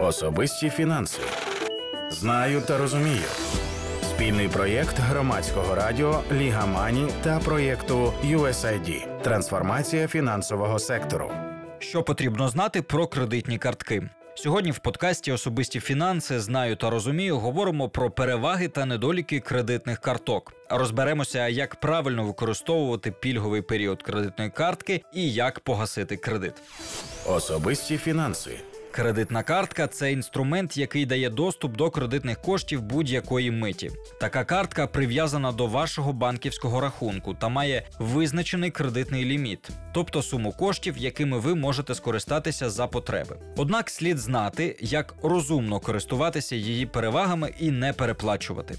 Особисті фінанси. Знаю та розумію. Спільний проєкт Громадського радіо, Ліга Мані та проєкту USAID «Трансформація фінансового сектору». Що потрібно знати про кредитні картки? Сьогодні в подкасті «Особисті фінанси. Знаю та розумію» говоримо про переваги та недоліки кредитних карток. Розберемося, як правильно використовувати пільговий період кредитної картки і як погасити кредит. Особисті фінанси. Кредитна картка – це інструмент, який дає доступ до кредитних коштів будь-якої миті. Така картка прив'язана до вашого банківського рахунку та має визначений кредитний ліміт, тобто суму коштів, якими ви можете скористатися за потреби. Однак слід знати, як розумно користуватися її перевагами і не переплачувати.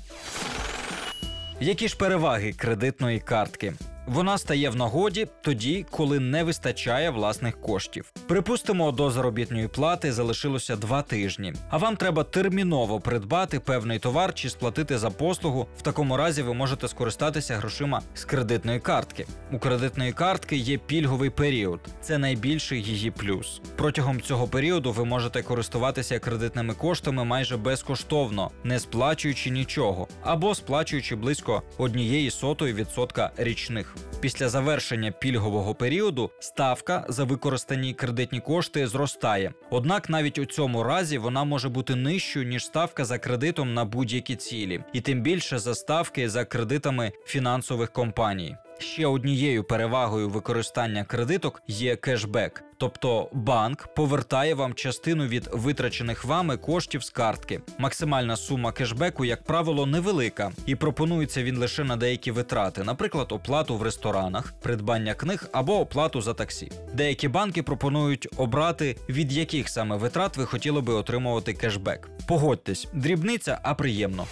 Які ж переваги кредитної картки? Вона стає в нагоді тоді, коли не вистачає власних коштів. Припустимо, до заробітної плати залишилося 2 тижні, а вам треба терміново придбати певний товар чи сплатити за послугу. В такому разі ви можете скористатися грошима з кредитної картки. У кредитної картки є пільговий період. Це найбільший її плюс. Протягом цього періоду ви можете користуватися кредитними коштами майже безкоштовно, не сплачуючи нічого, або сплачуючи близько 0,01% річних. Після завершення пільгового періоду ставка за використані кредитні кошти зростає. Однак навіть у цьому разі вона може бути нижчою, ніж ставка за кредитом на будь-які цілі, і тим більше за ставки за кредитами фінансових компаній. Ще однією перевагою використання кредиток є кешбек, тобто банк повертає вам частину від витрачених вами коштів з картки. Максимальна сума кешбеку, як правило, невелика, і пропонується він лише на деякі витрати, наприклад, оплату в ресторанах, придбання книг або оплату за таксі. Деякі банки пропонують обрати, від яких саме витрат ви хотіли би отримувати кешбек. Погодьтесь, дрібниця, а приємно.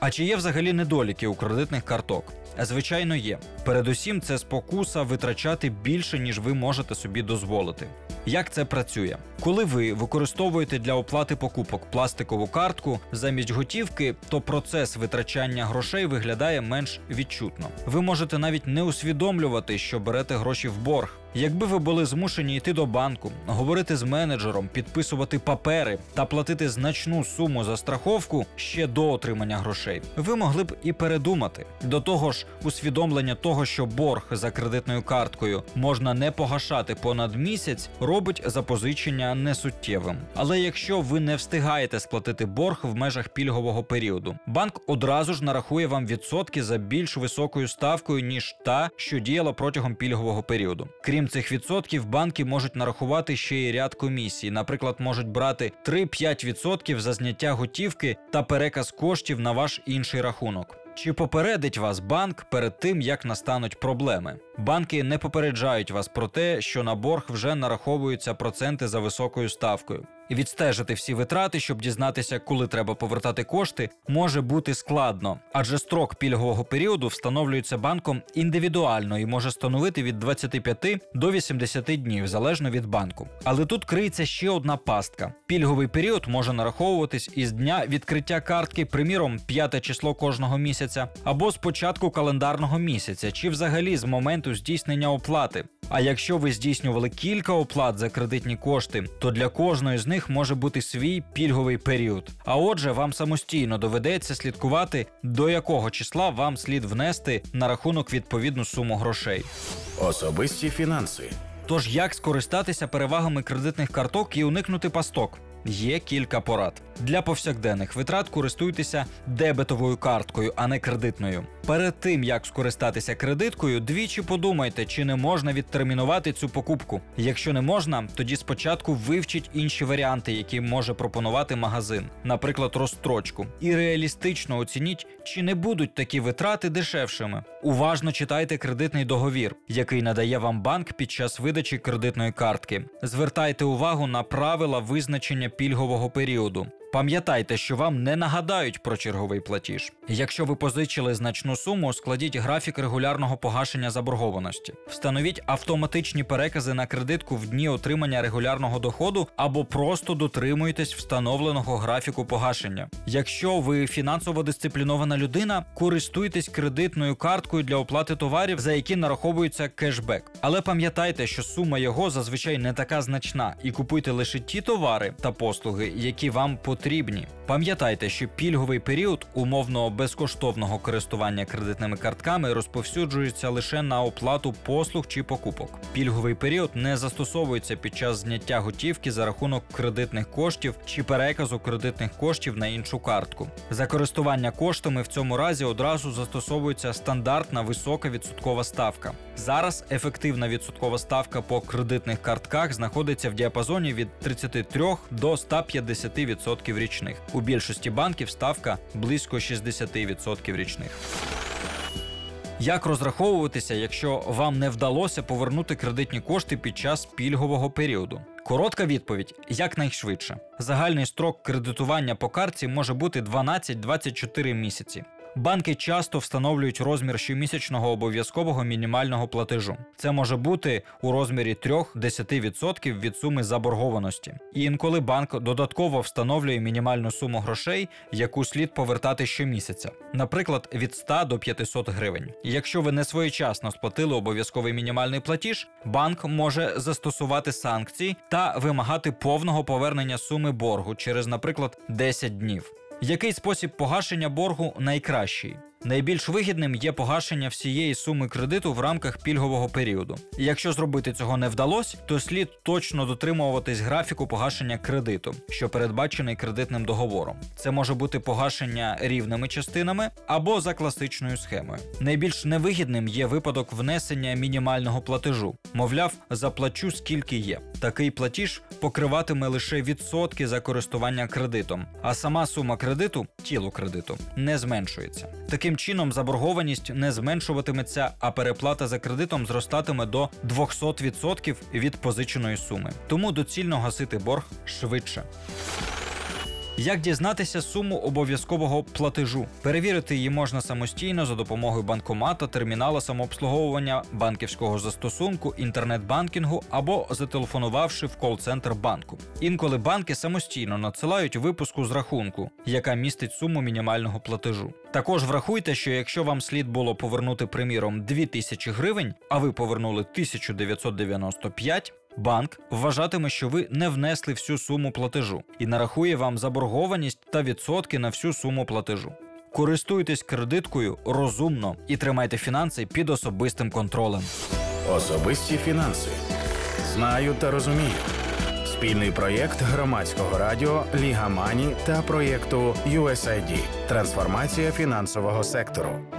А чи є взагалі недоліки у кредитних карток? Звичайно, є. Передусім, це спокуса витрачати більше, ніж ви можете собі дозволити. Як це працює? Коли ви використовуєте для оплати покупок пластикову картку замість готівки, то процес витрачання грошей виглядає менш відчутно. Ви можете навіть не усвідомлювати, що берете гроші в борг. Якби ви були змушені йти до банку, говорити з менеджером, підписувати папери та платити значну суму за страховку ще до отримання грошей, ви могли б і передумати. До того ж, усвідомлення того, що борг за кредитною карткою можна не погашати понад місяць, робить запозичення несуттєвим. Але якщо ви не встигаєте сплатити борг в межах пільгового періоду, банк одразу ж нарахує вам відсотки за більш високою ставкою, ніж та, що діяла протягом пільгового періоду. Крім цих відсотків, банки можуть нарахувати ще й ряд комісій. Наприклад, можуть брати 3-5% за зняття готівки та переказ коштів на ваш інший рахунок. Чи попередить вас банк перед тим, як настануть проблеми? Банки не попереджають вас про те, що на борг вже нараховуються проценти за високою ставкою. Відстежити всі витрати, щоб дізнатися, коли треба повертати кошти, може бути складно, адже строк пільгового періоду встановлюється банком індивідуально і може становити від 25 до 80 днів, залежно від банку. Але тут криється ще одна пастка. Пільговий період може нараховуватись із дня відкриття картки, приміром, 5 число кожного місяця, або з початку календарного місяця, чи взагалі з моменту здійснення оплати. А якщо ви здійснювали кілька оплат за кредитні кошти, то для кожної з них може бути свій пільговий період. А отже, вам самостійно доведеться слідкувати, до якого числа вам слід внести на рахунок відповідну суму грошей. Особисті фінанси. Тож як скористатися перевагами кредитних карток і уникнути пасток? Є кілька порад. Для повсякденних витрат користуйтеся дебетовою карткою, а не кредитною. Перед тим, як скористатися кредиткою, двічі подумайте, чи не можна відтермінувати цю покупку. Якщо не можна, тоді спочатку вивчіть інші варіанти, які може пропонувати магазин, наприклад, розстрочку, і реалістично оцініть, чи не будуть такі витрати дешевшими. Уважно читайте кредитний договір, який надає вам банк під час видачі кредитної картки. Звертайте увагу на правила визначення пільгового періоду. Пам'ятайте, що вам не нагадають про черговий платіж. Якщо ви позичили значну суму, складіть графік регулярного погашення заборгованості. Встановіть автоматичні перекази на кредитку в дні отримання регулярного доходу або просто дотримуйтесь встановленого графіку погашення. Якщо ви фінансово дисциплінована людина, користуйтесь кредитною карткою для оплати товарів, за які нараховується кешбек. Але пам'ятайте, що сума його зазвичай не така значна, і купуйте лише ті товари та послуги, які вам потрібні. Пам'ятайте, що пільговий період умовно безкоштовного користування кредитними картками розповсюджується лише на оплату послуг чи покупок. Пільговий період не застосовується під час зняття готівки за рахунок кредитних коштів чи переказу кредитних коштів на іншу картку. За користування коштами в цьому разі одразу застосовується стандартна висока відсоткова ставка. Зараз ефективна відсоткова ставка по кредитних картках знаходиться в діапазоні від 33 до 150% річних. У більшості банків ставка близько 60% річних. Як розраховуватися, якщо вам не вдалося повернути кредитні кошти під час пільгового періоду? Коротка відповідь – якнайшвидше. Загальний строк кредитування по картці може бути 12-24 місяці. Банки часто встановлюють розмір щомісячного обов'язкового мінімального платежу. Це може бути у розмірі 3-10% від суми заборгованості. І інколи банк додатково встановлює мінімальну суму грошей, яку слід повертати щомісяця. Наприклад, від 100 до 500 гривень. Якщо ви не своєчасно сплатили обов'язковий мінімальний платіж, банк може застосувати санкції та вимагати повного повернення суми боргу через, наприклад, 10 днів. Який спосіб погашення боргу найкращий? Найбільш вигідним є погашення всієї суми кредиту в рамках пільгового періоду. Якщо зробити цього не вдалося, то слід точно дотримуватись графіку погашення кредиту, що передбачений кредитним договором. Це може бути погашення рівними частинами або за класичною схемою. Найбільш невигідним є випадок внесення мінімального платежу. Мовляв, заплачу скільки є. Такий платіж покриватиме лише відсотки за користування кредитом, а сама сума кредиту, тіло кредиту, не зменшується. Таким чином, заборгованість не зменшуватиметься, а переплата за кредитом зростатиме до 200% від позиченої суми. Тому доцільно гасити борг швидше. Як дізнатися суму обов'язкового платежу? Перевірити її можна самостійно за допомогою банкомата, термінала самообслуговування, банківського застосунку, інтернет-банкінгу або зателефонувавши в кол-центр банку. Інколи банки самостійно надсилають виписку з рахунку, яка містить суму мінімального платежу. Також врахуйте, що якщо вам слід було повернути, приміром, 2000 гривень, а ви повернули 1995, банк вважатиме, що ви не внесли всю суму платежу і нарахує вам заборгованість та відсотки на всю суму платежу. Користуйтесь кредиткою розумно і тримайте фінанси під особистим контролем. Особисті фінанси. Знаю та розумію. Спільний проєкт Громадського радіо, Ліга Мані та проєкту USAID. Трансформація фінансового сектору.